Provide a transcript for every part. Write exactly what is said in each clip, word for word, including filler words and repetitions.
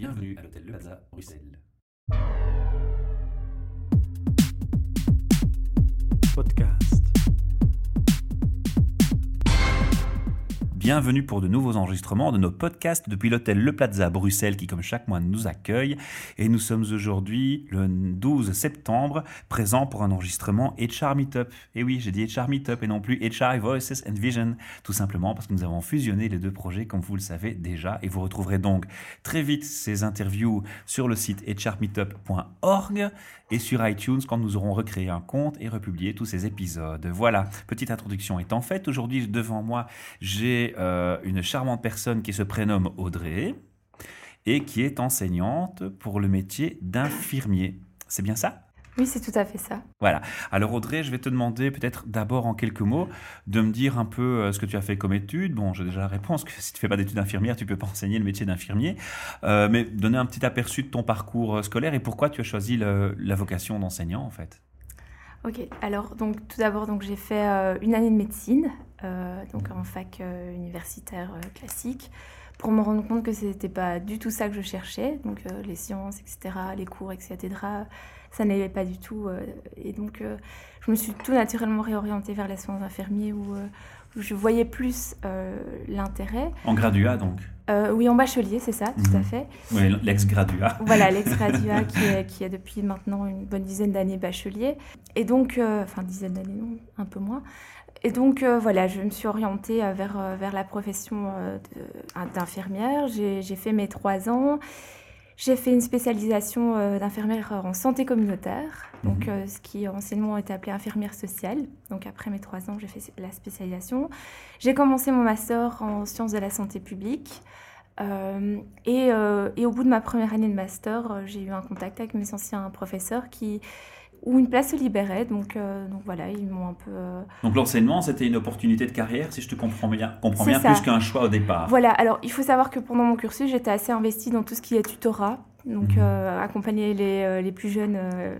Bienvenue à l'Hôtel Le Plaza, Bruxelles. Podcast. Bienvenue pour de nouveaux enregistrements de nos podcasts depuis l'hôtel Le Plaza Bruxelles qui, comme chaque mois, nous accueille. Et nous sommes aujourd'hui, le douze septembre, présents pour un enregistrement H R Meetup. Et oui, j'ai dit H R Meetup et non plus H R Voices and Vision, tout simplement parce que nous avons fusionné les deux projets, comme vous le savez déjà. Et vous retrouverez donc très vite ces interviews sur le site H R Meetup point org et sur iTunes quand nous aurons recréé un compte et republié tous ces épisodes. Voilà, petite introduction étant faite, aujourd'hui, devant moi, j'ai Euh, une charmante personne qui se prénomme Audrey et qui est enseignante pour le métier d'infirmier. C'est bien ça ? Oui, c'est tout à fait ça. Voilà. Alors Audrey, je vais te demander peut-être d'abord en quelques mots de me dire un peu ce que tu as fait comme étude. Bon, j'ai déjà la réponse que si tu ne fais pas d'études d'infirmière, tu ne peux pas enseigner le métier d'infirmier. Euh, mais donner un petit aperçu de ton parcours scolaire et pourquoi tu as choisi le, la vocation d'enseignant en fait. Ok, alors donc, tout d'abord donc, j'ai fait euh, une année de médecine, euh, donc en fac euh, universitaire euh, classique, pour me rendre compte que ce n'était pas du tout ça que je cherchais, donc euh, les sciences, et cetera, les cours, et cetera, ça n'allait pas du tout. Euh, et donc euh, je me suis tout naturellement réorientée vers les soins infirmiers où, euh, où je voyais plus euh, l'intérêt. En graduat donc euh, Oui, en bachelier, c'est ça, mmh. tout à fait. Oui, l'ex-graduat. Voilà, l'ex-graduat qui, est, qui est depuis maintenant une bonne dizaine d'années bachelier. Et donc, euh, enfin dizaine d'années, non, un peu moins. Et donc, euh, voilà, je me suis orientée vers, vers la profession euh, de, d'infirmière. J'ai, j'ai fait mes trois ans. J'ai fait une spécialisation euh, d'infirmière en santé communautaire, donc euh, ce qui anciennement était appelé infirmière sociale. Donc après mes trois ans, j'ai fait la spécialisation. J'ai commencé mon master en sciences de la santé publique. Euh, et, euh, et au bout de ma première année de master, j'ai eu un contact avec mes anciens professeurs qui... où une place se libérait, donc, euh, donc voilà, ils m'ont un peu... Euh... Donc l'enseignement, c'était une opportunité de carrière, si je te comprends bien, comprends bien plus qu'un choix au départ. Voilà, alors il faut savoir que pendant mon cursus, j'étais assez investie dans tout ce qui est tutorat, donc mmh. euh, accompagner les, les plus jeunes euh,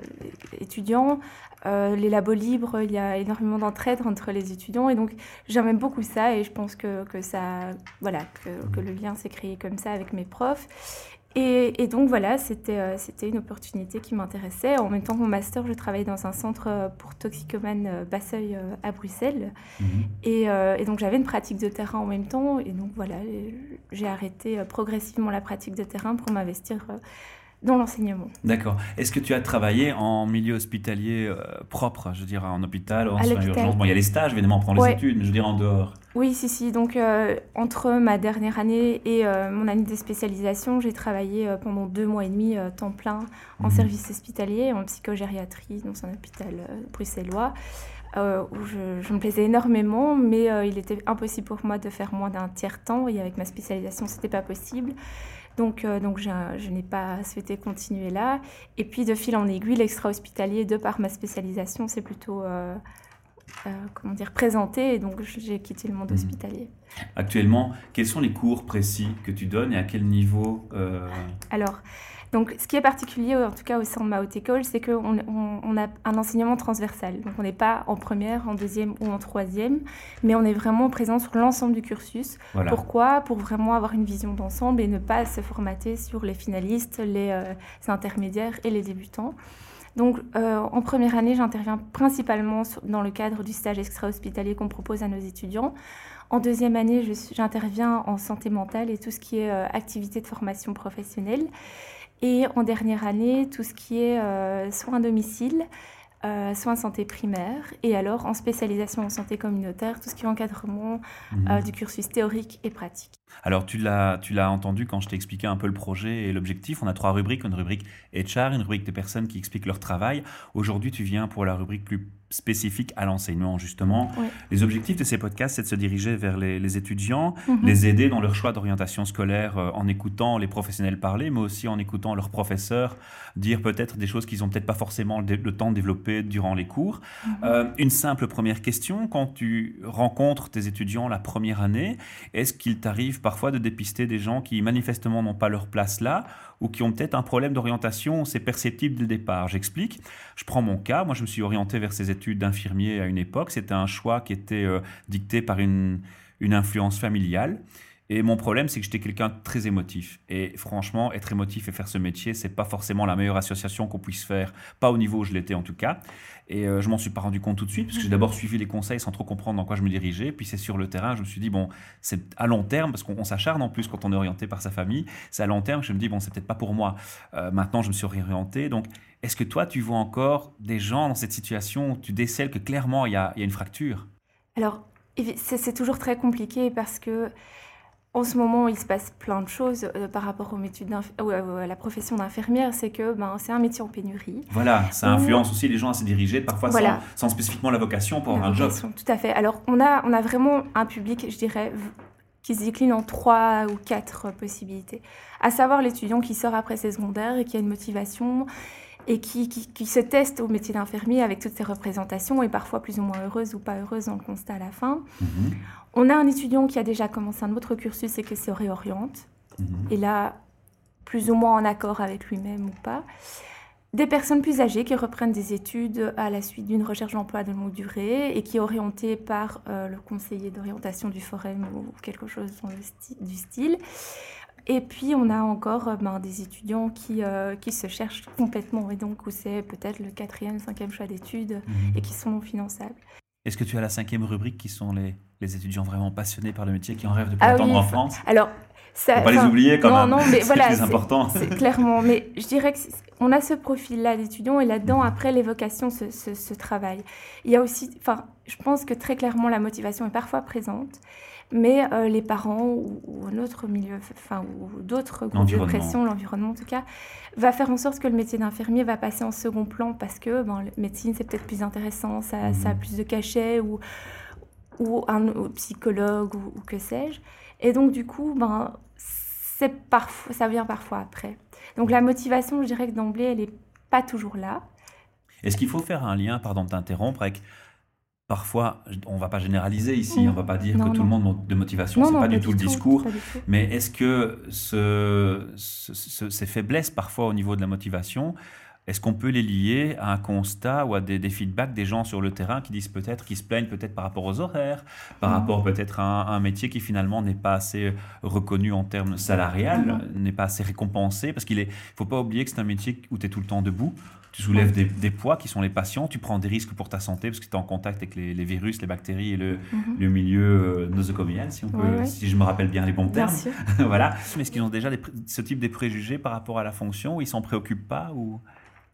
étudiants, euh, les labos libres, il y a énormément d'entraide entre les étudiants, et donc j'aime beaucoup ça, et je pense que, que, ça, voilà, que, que le lien s'est créé comme ça avec mes profs. Et, et donc voilà, c'était, c'était une opportunité qui m'intéressait. En même temps que mon master, je travaillais dans un centre pour toxicomanes Basseuil à Bruxelles. Mmh. Et, et donc j'avais une pratique de terrain en même temps. Et donc voilà, j'ai arrêté progressivement la pratique de terrain pour m'investir dans l'enseignement. D'accord. Est-ce que tu as travaillé en milieu hospitalier euh, propre, je veux dire, en hôpital, en soins d'urgence ? Bon, il y a les stages, évidemment, pendant ouais. les études, mais je veux dire en dehors. Oui, si, si. Donc, euh, entre ma dernière année et euh, mon année de spécialisation, j'ai travaillé euh, pendant deux mois et demi, euh, temps plein, en mmh. service hospitalier, en psychogériatrie, dans un hôpital euh, bruxellois, euh, où je, je me plaisais énormément, mais euh, il était impossible pour moi de faire moins d'un tiers temps, et avec ma spécialisation, ce n'était pas possible. Donc, euh, donc j'ai, je n'ai pas souhaité continuer là. Et puis, de fil en aiguille, l'extra-hospitalier, de par ma spécialisation, c'est plutôt euh, euh, comment dire, présenté. Et donc, j'ai quitté le monde mmh. hospitalier. Actuellement, quels sont les cours précis que tu donnes et à quel niveau euh... Alors, donc, ce qui est particulier, en tout cas au sein de ma haute école, c'est qu'on on, on a un enseignement transversal. Donc, on n'est pas en première, en deuxième ou en troisième, mais on est vraiment présent sur l'ensemble du cursus. Voilà. Pourquoi ? Pour vraiment avoir une vision d'ensemble et ne pas se formater sur les finalistes, les, euh, les intermédiaires et les débutants. Donc, euh, en première année, j'interviens principalement sur, dans le cadre du stage extra-hospitalier qu'on propose à nos étudiants. En deuxième année, je, j'interviens en santé mentale et tout ce qui est euh, activité de formation professionnelle. Et en dernière année, tout ce qui est euh, soins à domicile, euh, soins santé primaire, et alors en spécialisation en santé communautaire, tout ce qui est encadrement mmh. euh, du cursus théorique et pratique. Alors tu l'as, tu l'as entendu quand je t'ai expliqué un peu le projet et l'objectif. On a trois rubriques, une rubrique H R, une rubrique des personnes qui expliquent leur travail. Aujourd'hui, tu viens pour la rubrique plus spécifique à l'enseignement, justement. Oui. Les objectifs de ces podcasts, c'est de se diriger vers les, les étudiants, mm-hmm. les aider dans leur choix d'orientation scolaire euh, en écoutant les professionnels parler, mais aussi en écoutant leurs professeurs dire peut-être des choses qu'ils n'ont peut-être pas forcément le, le temps de développer durant les cours. Mm-hmm. Euh, une simple première question, quand tu rencontres tes étudiants la première année, est-ce qu'il t'arrive parfois de dépister des gens qui manifestement n'ont pas leur place là ou qui ont peut-être un problème d'orientation, c'est perceptible dès le départ? J'explique. Je prends mon cas. Moi, je me suis orienté vers ces études d'infirmier à une époque. C'était un choix qui était euh, dicté par une, une influence familiale. Et mon problème, c'est que j'étais quelqu'un de très émotif. Et franchement, être émotif et faire ce métier, c'est pas forcément la meilleure association qu'on puisse faire. Pas au niveau où je l'étais en tout cas. Et euh, je m'en suis pas rendu compte tout de suite, parce que j'ai d'abord suivi les conseils sans trop comprendre dans quoi je me dirigeais. Puis c'est sur le terrain, je me suis dit, bon, c'est à long terme, parce qu'on on s'acharne en plus quand on est orienté par sa famille. C'est à long terme que je me dis, bon, c'est peut-être pas pour moi. Euh, maintenant, je me suis réorienté. Donc, est-ce que toi, tu vois encore des gens dans cette situation où tu décèles que clairement, il y a, il y a une fracture ? Alors, c'est, c'est toujours très compliqué parce que. En ce moment, il se passe plein de choses euh, par rapport aux métiers ou à la profession d'infirmière, c'est que ben, c'est un métier en pénurie. Voilà, ça influence on... aussi les gens à se diriger, parfois voilà. sans, sans spécifiquement la vocation pour la avoir vocation, un job. Tout à fait. Alors, on a, on a vraiment un public, je dirais, qui se décline en trois ou quatre possibilités. À savoir l'étudiant qui sort après ses secondaires et qui a une motivation et qui, qui, qui se teste au métier d'infirmier avec toutes ses représentations et parfois plus ou moins heureuse ou pas heureuse, on le constate à la fin. Mmh. On a un étudiant qui a déjà commencé un autre cursus et qui se réoriente. Mmh. Et là, plus ou moins en accord avec lui-même ou pas. Des personnes plus âgées qui reprennent des études à la suite d'une recherche d'emploi de longue durée et qui est orientée par euh, le conseiller d'orientation du Forem ou quelque chose dans le sti- du style. Et puis, on a encore ben, des étudiants qui, euh, qui se cherchent complètement et donc où c'est peut-être le quatrième, cinquième choix d'études mmh. et qui sont non finançables. Est-ce que tu as la cinquième rubrique qui sont les, les étudiants vraiment passionnés par le métier, qui en rêvent depuis ah longtemps oui, en France ? Alors, ça, faut pas les oublier quand non, même, non, mais c'est voilà, plus c'est, important. C'est, clairement, mais je dirais qu'on a ce profil-là d'étudiants et là-dedans, après, les vocations se, se, se travaillent. Il y a aussi, enfin, je pense que très clairement, la motivation est parfois présente, mais euh, les parents ou, ou un autre milieu, enfin, ou d'autres groupes de pression, l'environnement en tout cas, va faire en sorte que le métier d'infirmier va passer en second plan parce que, ben, la médecine, c'est peut-être plus intéressant, ça, mmh. ça a plus de cachet ou, ou un ou psychologue ou, ou que sais-je. Et donc, du coup, ben, c'est parfois, ça vient parfois après. Donc, la motivation, je dirais que d'emblée, elle n'est pas toujours là. Est-ce qu'il faut faire un lien, pardon de t'interrompre, avec... Parfois, on ne va pas généraliser ici, mmh. on ne va pas dire non, que non. tout le monde de motivation, non, c'est non, pas, du tout tout, discours, pas du tout le discours. Mais est-ce que ce, ce, ce, ces faiblesses, parfois au niveau de la motivation, est-ce qu'on peut les lier à un constat ou à des, des feedbacks des gens sur le terrain qui disent peut-être, qui se plaignent peut-être par rapport aux horaires, par mmh. rapport peut-être à un, à un métier qui finalement n'est pas assez reconnu en termes salarial, mmh. n'est pas assez récompensé, parce qu'il est, faut pas oublier que c'est un métier où tu es tout le temps debout. Tu soulèves des, des poids qui sont les patients, tu prends des risques pour ta santé parce que tu es en contact avec les, les virus, les bactéries et le, mm-hmm. le milieu nosocomial, si, on peut, ouais, ouais. si je me rappelle bien les bons bien termes. Voilà. Mais est-ce qu'ils ont déjà des, ce type de préjugés par rapport à la fonction ou ils ne s'en préoccupent pas ou...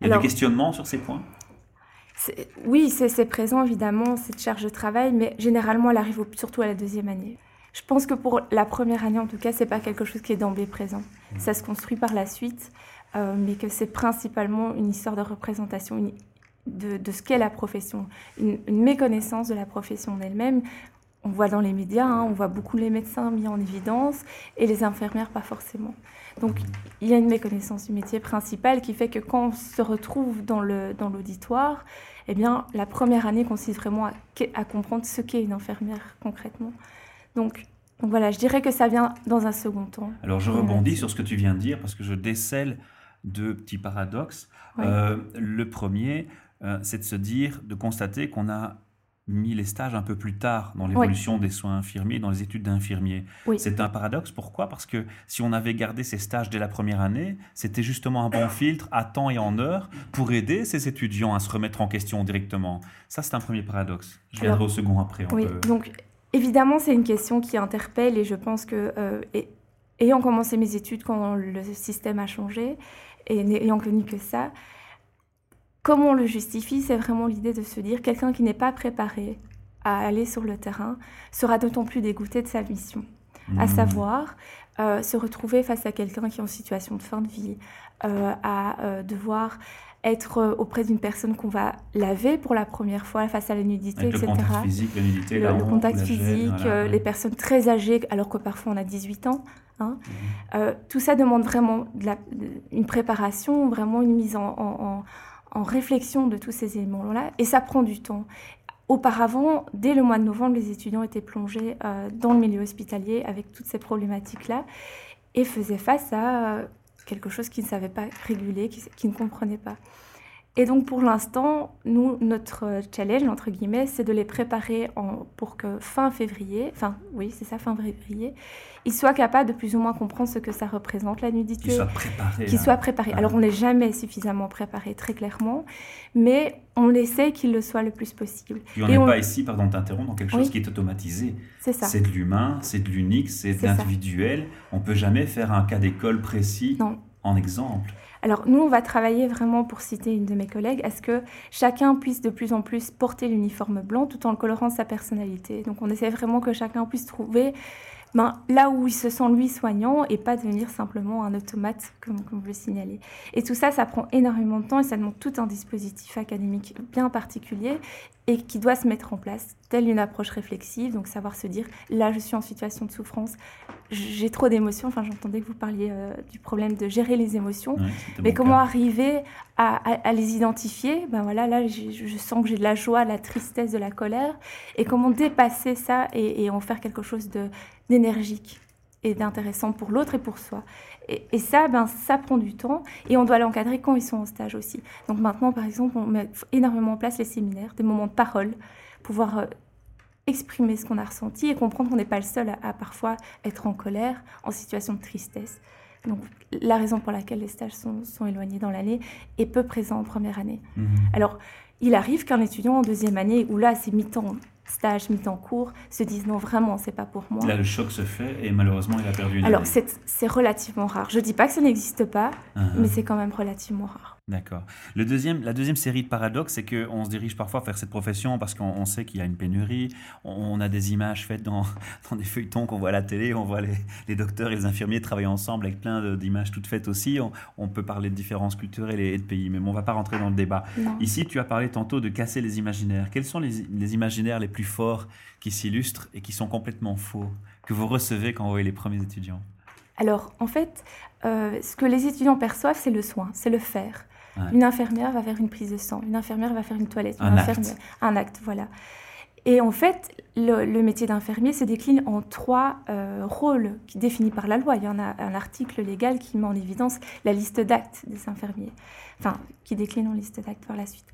Il y a Alors, des questionnements sur ces points c'est, Oui, c'est, c'est présent évidemment, cette charge de travail, mais généralement elle arrive au, surtout à la deuxième année. Je pense que pour la première année en tout cas, ce n'est pas quelque chose qui est d'emblée présent. Mm-hmm. Ça se construit par la suite. Euh, mais que c'est principalement une histoire de représentation une, de, de ce qu'est la profession, une, une méconnaissance de la profession elle-même. On voit dans les médias, hein, on voit beaucoup les médecins mis en évidence et les infirmières pas forcément. Donc il y a une méconnaissance du métier principal qui fait que quand on se retrouve dans, le, dans l'auditoire, eh bien, la première année consiste vraiment à, à comprendre ce qu'est une infirmière concrètement. Donc... Donc voilà, je dirais que ça vient dans un second temps. Alors je rebondis sur ce que tu viens de dire parce que je décèle deux petits paradoxes. Oui. Euh, le premier, euh, c'est de se dire, de constater qu'on a mis les stages un peu plus tard dans l'évolution oui. des soins infirmiers, dans les études d'infirmiers. Oui. C'est un paradoxe, pourquoi ? Parce que si on avait gardé ces stages dès la première année, c'était justement un bon filtre à temps et en heure pour aider ces étudiants à se remettre en question directement. Ça, c'est un premier paradoxe. Je viendrai au second après. On oui, peut... donc... Évidemment, c'est une question qui interpelle et je pense que, euh, et, ayant commencé mes études quand le système a changé et n'ayant connu que ça, comment on le justifie, c'est vraiment l'idée de se dire quelqu'un qui n'est pas préparé à aller sur le terrain sera d'autant plus dégoûté de sa mission. Mmh. À savoir, euh, se retrouver face à quelqu'un qui est en situation de fin de vie, euh, à euh, devoir... être auprès d'une personne qu'on va laver pour la première fois face à la nudité, avec et cetera. Le contact physique, la nudité, le, la honte, le contact la physique, gêne, voilà. Les personnes très âgées, alors que parfois on a dix-huit ans. Hein. Mmh. Euh, tout ça demande vraiment de la, une préparation, vraiment une mise en, en, en, en réflexion de tous ces éléments-là. Et ça prend du temps. Auparavant, dès le mois de novembre, les étudiants étaient plongés euh, dans le milieu hospitalier avec toutes ces problématiques-là et faisaient face à... Euh, quelque chose qu'ils ne savaient pas réguler, qu'ils ne comprenaient pas. Et donc pour l'instant, nous, notre challenge, entre guillemets, c'est de les préparer en, pour que fin février, enfin oui, c'est ça, fin février, ils soient capables de plus ou moins comprendre ce que ça représente, la nudité. Qu'ils soient préparés. Qu'ils hein. soient préparés. Ah. Alors on n'est jamais suffisamment préparés, très clairement, mais on essaie qu'ils le soient le plus possible. Et on n'est on... pas ici, pardon de t'interrompre, dans quelque chose oui. qui est automatisé. C'est ça. C'est de l'humain, c'est de l'unique, c'est de l'individuel. Ça. On ne peut jamais faire un cas d'école précis non. en exemple. Alors, nous, on va travailler vraiment, pour citer une de mes collègues, à ce que chacun puisse de plus en plus porter l'uniforme blanc tout en le colorant de sa personnalité. Donc, on essaie vraiment que chacun puisse trouver ben, là où il se sent, lui, soignant et pas devenir simplement un automate, comme, comme vous le signalez. Et tout ça, ça prend énormément de temps et ça demande tout un dispositif académique bien particulier et qui doit se mettre en place, telle une approche réflexive, donc savoir se dire, là, je suis en situation de souffrance, j'ai trop d'émotions, enfin, j'entendais que vous parliez euh, du problème de gérer les émotions, ouais, mais comment cas. Arriver à, à, à les identifier ? Ben voilà, là, je sens que j'ai de la joie, de la tristesse, de la colère, et comment dépasser ça et, et en faire quelque chose de, d'énergique et d'intéressant pour l'autre et pour soi. Et, et ça, ben, ça prend du temps et on doit l'encadrer quand ils sont en stage aussi. Donc maintenant, par exemple, on met énormément en place les séminaires, des moments de parole, pouvoir euh, exprimer ce qu'on a ressenti et comprendre qu'on n'est pas le seul à, à parfois être en colère, en situation de tristesse. Donc la raison pour laquelle les stages sont, sont éloignés dans l'année est peu présent en première année. Mmh. Alors, il arrive qu'un étudiant en deuxième année, où là, c'est mi-temps, stage, mi-temps cours, se disent non, vraiment, c'est pas pour moi. Là, le choc se fait et malheureusement, il a perdu une année. Alors, c'est, c'est relativement rare. Je dis pas que ça n'existe pas, uh-huh. mais c'est quand même relativement rare. D'accord. Le deuxième, la deuxième série de paradoxes, c'est qu'on se dirige parfois vers cette profession parce qu'on on sait qu'il y a une pénurie, on, on a des images faites dans, dans des feuilletons qu'on voit à la télé, on voit les, les docteurs et les infirmiers travailler ensemble avec plein de, d'images toutes faites aussi. On, on peut parler de différences culturelles et de pays, mais on ne va pas rentrer dans le débat. Non. Ici, tu as parlé tantôt de casser les imaginaires. Quels sont les, les imaginaires les plus forts qui s'illustrent et qui sont complètement faux, que vous recevez quand vous voyez les premiers étudiants ? Alors, en fait, euh, ce que les étudiants perçoivent, c'est le soin, c'est le faire. Ouais. Une infirmière va faire une prise de sang, une infirmière va faire une toilette, un, une infirmière, acte. un acte, voilà. Et en fait, le, le métier d'infirmier se décline en trois euh, rôles définis par la loi. Il y en a un article légal qui met en évidence la liste d'actes des infirmiers, enfin, qui décline en liste d'actes par la suite.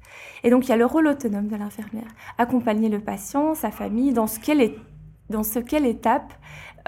Et donc, il y a le rôle autonome de l'infirmière, accompagner le patient, sa famille, dans ce qu'elle est, dans ce quelle étape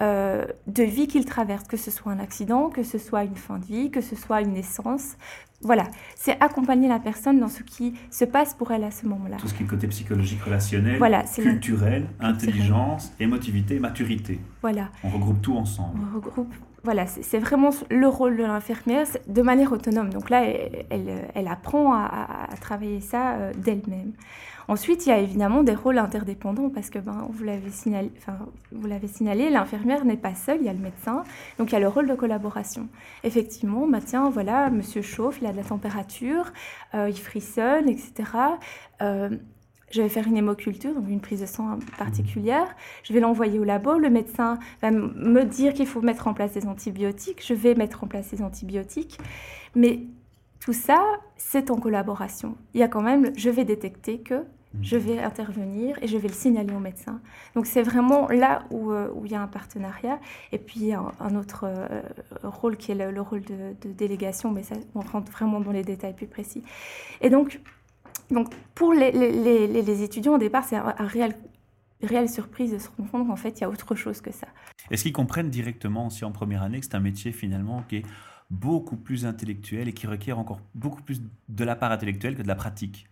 euh, de vie qu'il traverse, que ce soit un accident, que ce soit une fin de vie, que ce soit une naissance. Voilà, c'est accompagner la personne dans ce qui se passe pour elle à ce moment-là. Tout ce qui est côté psychologique, relationnel, voilà, culturel, le... intelligence, émotivité, maturité. Voilà. On regroupe tout ensemble. On regroupe. Voilà, c'est vraiment le rôle de l'infirmière de manière autonome. Donc là, elle, elle apprend à, à, à travailler ça d'elle-même. Ensuite, il y a évidemment des rôles interdépendants parce que, ben, vous l'avez signalé, enfin, vous l'avez signalé, l'infirmière n'est pas seule, il y a le médecin. Donc, il y a le rôle de collaboration. Effectivement, bah, tiens, voilà, monsieur chauffe, il a de la température, euh, il frissonne, et cetera. Euh, Je vais faire une hémoculture, donc une prise de sang particulière. Je vais l'envoyer au labo. Le médecin va me dire qu'il faut mettre en place des antibiotiques. Je vais mettre en place des antibiotiques. Mais tout ça, c'est en collaboration. Il y a quand même, je vais détecter que je vais intervenir et je vais le signaler au médecin. Donc, c'est vraiment là où, où il y a un partenariat. Et puis, il y a un autre rôle qui est le, le rôle de, de délégation. Mais ça, on rentre vraiment dans les détails plus précis. Et donc... Donc, pour les, les, les, les étudiants, au départ, c'est un, un réel, réelle surprise de se rendre compte qu'en fait, il y a autre chose que ça. Est-ce qu'ils comprennent directement aussi en première année que c'est un métier finalement qui est beaucoup plus intellectuel et qui requiert encore beaucoup plus de la part intellectuelle que de la pratique ?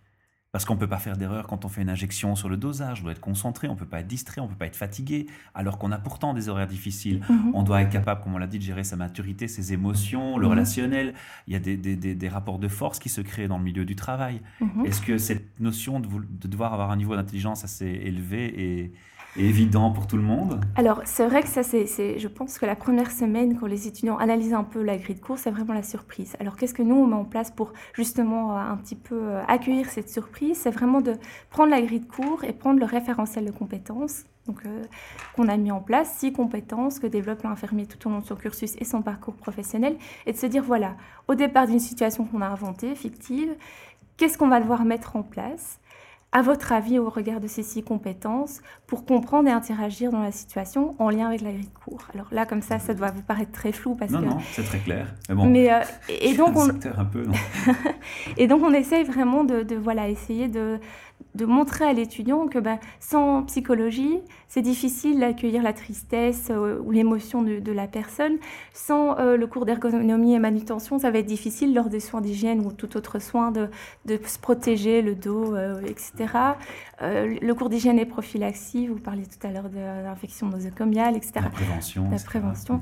Parce qu'on ne peut pas faire d'erreur quand on fait une injection sur le dosage, on doit être concentré, on ne peut pas être distrait, on ne peut pas être fatigué, alors qu'on a pourtant des horaires difficiles. Mm-hmm. On doit être capable, comme on l'a dit, de gérer sa maturité, ses émotions, le mm-hmm. relationnel. Il y a des, des, des, des rapports de force qui se créent dans le milieu du travail. Mm-hmm. Est-ce que cette notion de, de devoir avoir un niveau d'intelligence assez élevé est... évident pour tout le monde ? Alors, c'est vrai que ça, c'est, c'est, je pense que la première semaine, quand les étudiants analysent un peu la grille de cours, c'est vraiment la surprise. Alors, qu'est-ce que nous, on met en place pour justement un petit peu accueillir cette surprise ? C'est vraiment de prendre la grille de cours et prendre le référentiel de compétences donc, euh, qu'on a mis en place, six compétences que développe l'infirmier tout au long de son cursus et son parcours professionnel, et de se dire, voilà, au départ d'une situation qu'on a inventée, fictive, qu'est-ce qu'on va devoir mettre en place ? à votre avis, au regard de ces six compétences, pour comprendre et interagir dans la situation en lien avec la grille de cours. Alors là, comme ça, ça doit vous paraître très flou. Parce non, que... non, c'est très clair. Mais bon, mais, euh, et, et donc, on... un peu, non Et donc, on essaye vraiment de, de voilà, essayer de, de montrer à l'étudiant que ben, sans psychologie, c'est difficile d'accueillir la tristesse euh, ou l'émotion de, de la personne. Sans euh, le cours d'ergonomie et manutention, ça va être difficile lors des soins d'hygiène ou tout autre soin de, de se protéger le dos, euh, et cetera. Euh, le cours d'hygiène et prophylaxie, vous parliez tout à l'heure de l'infection nosocomiale, et cetera. La prévention. La prévention. Mmh.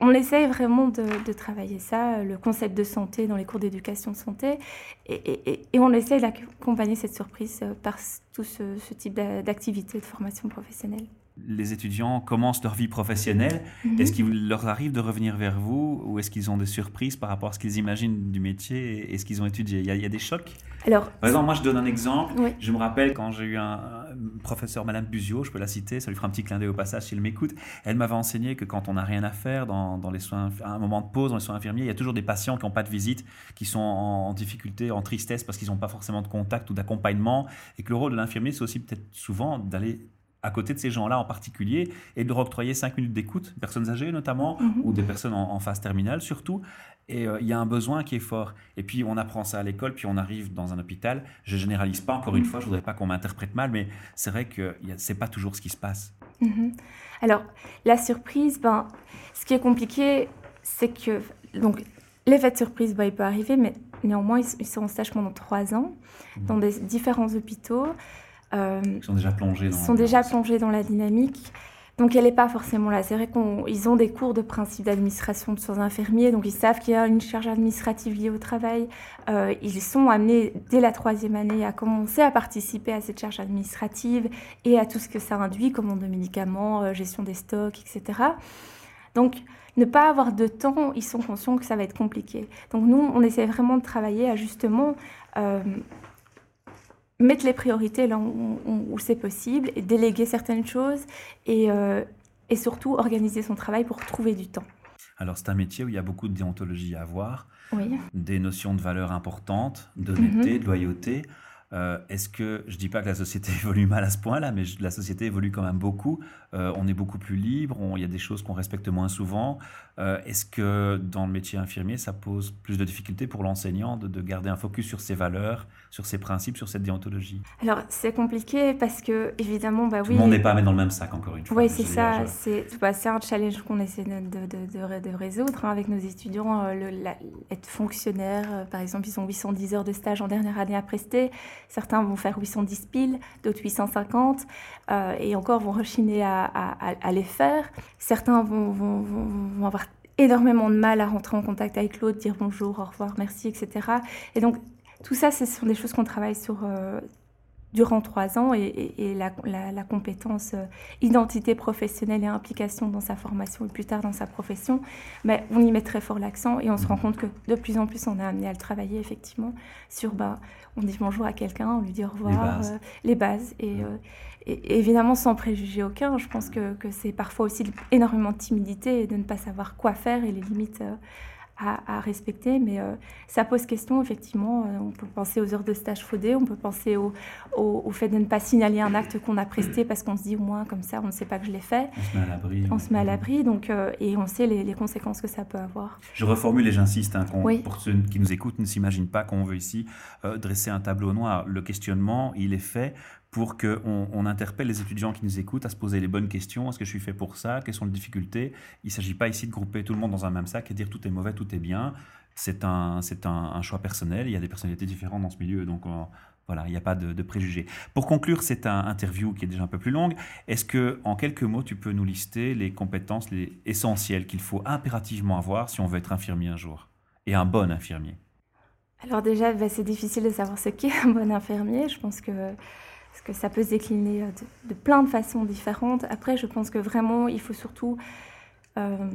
On essaye vraiment de, de travailler ça, le concept de santé dans les cours d'éducation de santé, et, et, et on essaye d'accompagner cette surprise par tout ce, ce type d'activité de formation professionnelle. Les étudiants commencent leur vie professionnelle, mmh. est-ce qu'il leur arrive de revenir vers vous ou est-ce qu'ils ont des surprises par rapport à ce qu'ils imaginent du métier et ce qu'ils ont étudié ? il y, a, il y a des chocs ? Alors, Par exemple, moi je donne un exemple, oui. je me rappelle quand j'ai eu un, un professeur, Madame Buzio, je peux la citer, ça lui fera un petit clin d'œil au passage si elle m'écoute, elle m'avait enseigné que quand on n'a rien à faire, dans, dans les soins, à un moment de pause dans les soins infirmiers, il y a toujours des patients qui n'ont pas de visite, qui sont en, en difficulté, en tristesse parce qu'ils n'ont pas forcément de contact ou d'accompagnement et que le rôle de l'infirmier c'est aussi peut-être souvent d'aller à côté de ces gens-là en particulier, et de leur octroyer cinq minutes d'écoute, personnes âgées notamment, mm-hmm. ou des personnes en, en phase terminale surtout. Et il euh, y a un besoin qui est fort. Et puis, on apprend ça à l'école, puis on arrive dans un hôpital. Je ne généralise pas, encore une fois, je ne voudrais pas qu'on m'interprète mal, mais c'est vrai que ce n'est pas toujours ce qui se passe. Mm-hmm. Alors, la surprise, ben, ce qui est compliqué, c'est que... Donc, l'effet de surprise, ben, il peut arriver, mais néanmoins, ils sont en stage pendant trois ans, mm-hmm. dans des différents hôpitaux. Euh, ils sont déjà plongés dans, sont déjà plongés dans la dynamique. Donc, elle n'est pas forcément là. C'est vrai qu'ils ont des cours de principe d'administration de soins infirmiers. Donc, ils savent qu'il y a une charge administrative liée au travail. Euh, ils sont amenés, dès la troisième année, à commencer à participer à cette charge administrative et à tout ce que ça induit, commande de médicaments, euh, gestion des stocks, et cetera. Donc, ne pas avoir de temps, ils sont conscients que ça va être compliqué. Donc, nous, on essaie vraiment de travailler à, justement... Euh, mettre les priorités là où, où, où c'est possible, et déléguer certaines choses et, euh, et surtout organiser son travail pour trouver du temps. Alors, c'est un métier où il y a beaucoup de déontologie à avoir, oui. des notions de valeurs importantes, d'honnêteté, mm-hmm. de loyauté. Euh, est-ce que, je ne dis pas que la société évolue mal à ce point-là, mais je, la société évolue quand même beaucoup. Euh, on est beaucoup plus libre, il y a des choses qu'on respecte moins souvent. Euh, est-ce que dans le métier infirmier, ça pose plus de difficultés pour l'enseignant de, de garder un focus sur ses valeurs, sur ses principes, sur cette déontologie ? Alors, c'est compliqué parce que, évidemment, bah oui. Tout le monde n'est pas mis dans le même sac, encore une fois. Oui, c'est ça. Je... C'est, bah, c'est un challenge qu'on essaie de, de, de, de, de résoudre hein, avec nos étudiants. Euh, le, la, être fonctionnaire, euh, par exemple, ils ont huit cent dix heures de stage en dernière année à prester. Certains vont faire huit cent dix piles, d'autres huit cent cinquante, euh, et encore vont rechiner à, à, à les faire. Certains vont, vont, vont avoir énormément de mal à rentrer en contact avec l'autre, dire bonjour, au revoir, merci, et cetera. Et donc, tout ça, ce sont des choses qu'on travaille sur, euh, durant trois ans, et, et, et la, la, la compétence euh, identité professionnelle et implication dans sa formation et plus tard dans sa profession, ben, on y met très fort l'accent et on se rend compte que de plus en plus on est amené à le travailler effectivement sur, ben, on dit bonjour à quelqu'un, on lui dit au revoir, les bases, euh, les bases et, euh, et évidemment sans préjugé aucun. Je pense que, que c'est parfois aussi énormément de timidité et de ne pas savoir quoi faire et les limites euh, À, à respecter, mais euh, ça pose question, effectivement. Euh, on peut penser aux heures de stage fraudées, on peut penser au, au, au fait de ne pas signaler un acte qu'on a presté parce qu'on se dit, au moins, comme ça, on ne sait pas que je l'ai fait. On se met à l'abri. On, on se met à l'abri, donc, euh, et on sait les, les conséquences que ça peut avoir. Je reformule et j'insiste, hein, oui. pour ceux qui nous écoutent, ne s'imaginent pas qu'on veut ici euh, dresser un tableau noir. Le questionnement, il est fait pour qu'on on interpelle les étudiants qui nous écoutent à se poser les bonnes questions. Est-ce que je suis fait pour ça ? Quelles sont les difficultés ? Il ne s'agit pas ici de grouper tout le monde dans un même sac et dire tout est mauvais, tout est bien. C'est un, c'est un, un choix personnel. Il y a des personnalités différentes dans ce milieu, donc euh, voilà, il n'y a pas de, de préjugés. Pour conclure cette interview qui est déjà un peu plus longue, est-ce que, en quelques mots, tu peux nous lister les compétences les essentielles qu'il faut impérativement avoir si on veut être infirmier un jour, et un bon infirmier ? Alors déjà, bah, c'est difficile de savoir ce qu'est un bon infirmier. Je pense que Parce que ça peut se décliner de, de plein de façons différentes. Après, je pense que vraiment, il faut surtout euh,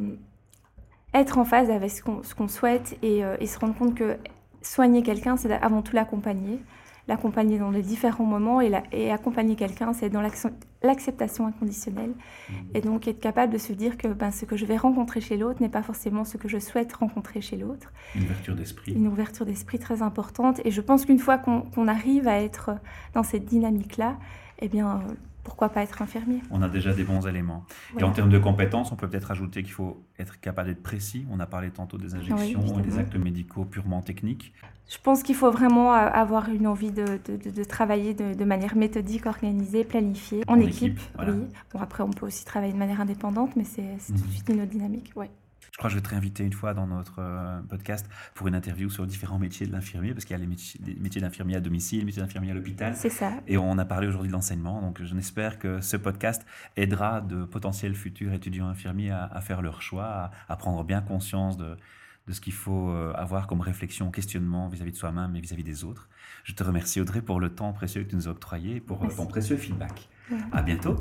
être en phase avec ce qu'on, ce qu'on souhaite et, euh, et se rendre compte que soigner quelqu'un, c'est avant tout l'accompagner. l'accompagner dans les différents moments et, la, et accompagner quelqu'un, c'est dans l'acceptation inconditionnelle. Et donc être capable de se dire que ben, ce que je vais rencontrer chez l'autre n'est pas forcément ce que je souhaite rencontrer chez l'autre. Une ouverture d'esprit. Une ouverture d'esprit très importante. Et je pense qu'une fois qu'on, qu'on arrive à être dans cette dynamique-là, eh bien, pourquoi pas être infirmier ? On a déjà des bons éléments. Voilà. Et en termes de compétences, on peut peut-être ajouter qu'il faut être capable d'être précis. On a parlé tantôt des injections, oui, des actes médicaux purement techniques. Je pense qu'il faut vraiment avoir une envie de, de, de, de travailler de, de manière méthodique, organisée, planifiée, en, en équipe. équipe voilà. Oui. Bon, après, on peut aussi travailler de manière indépendante, mais c'est, c'est mmh. tout de suite une autre dynamique. Ouais. Je crois que je vais te réinviter une fois dans notre podcast pour une interview sur différents métiers de l'infirmier, parce qu'il y a les métiers, les métiers d'infirmier à domicile, les métiers d'infirmier à l'hôpital. C'est ça. Et on a parlé aujourd'hui de l'enseignement, donc je n'espère que ce podcast aidera de potentiels futurs étudiants infirmiers à, à faire leur choix, à, à prendre bien conscience de, de ce qu'il faut avoir comme réflexion, questionnement vis-à-vis de soi-même et vis-à-vis des autres. Je te remercie Audrey pour le temps précieux que tu nous as octroyé et pour Merci. Ton précieux feedback. Ouais. À bientôt.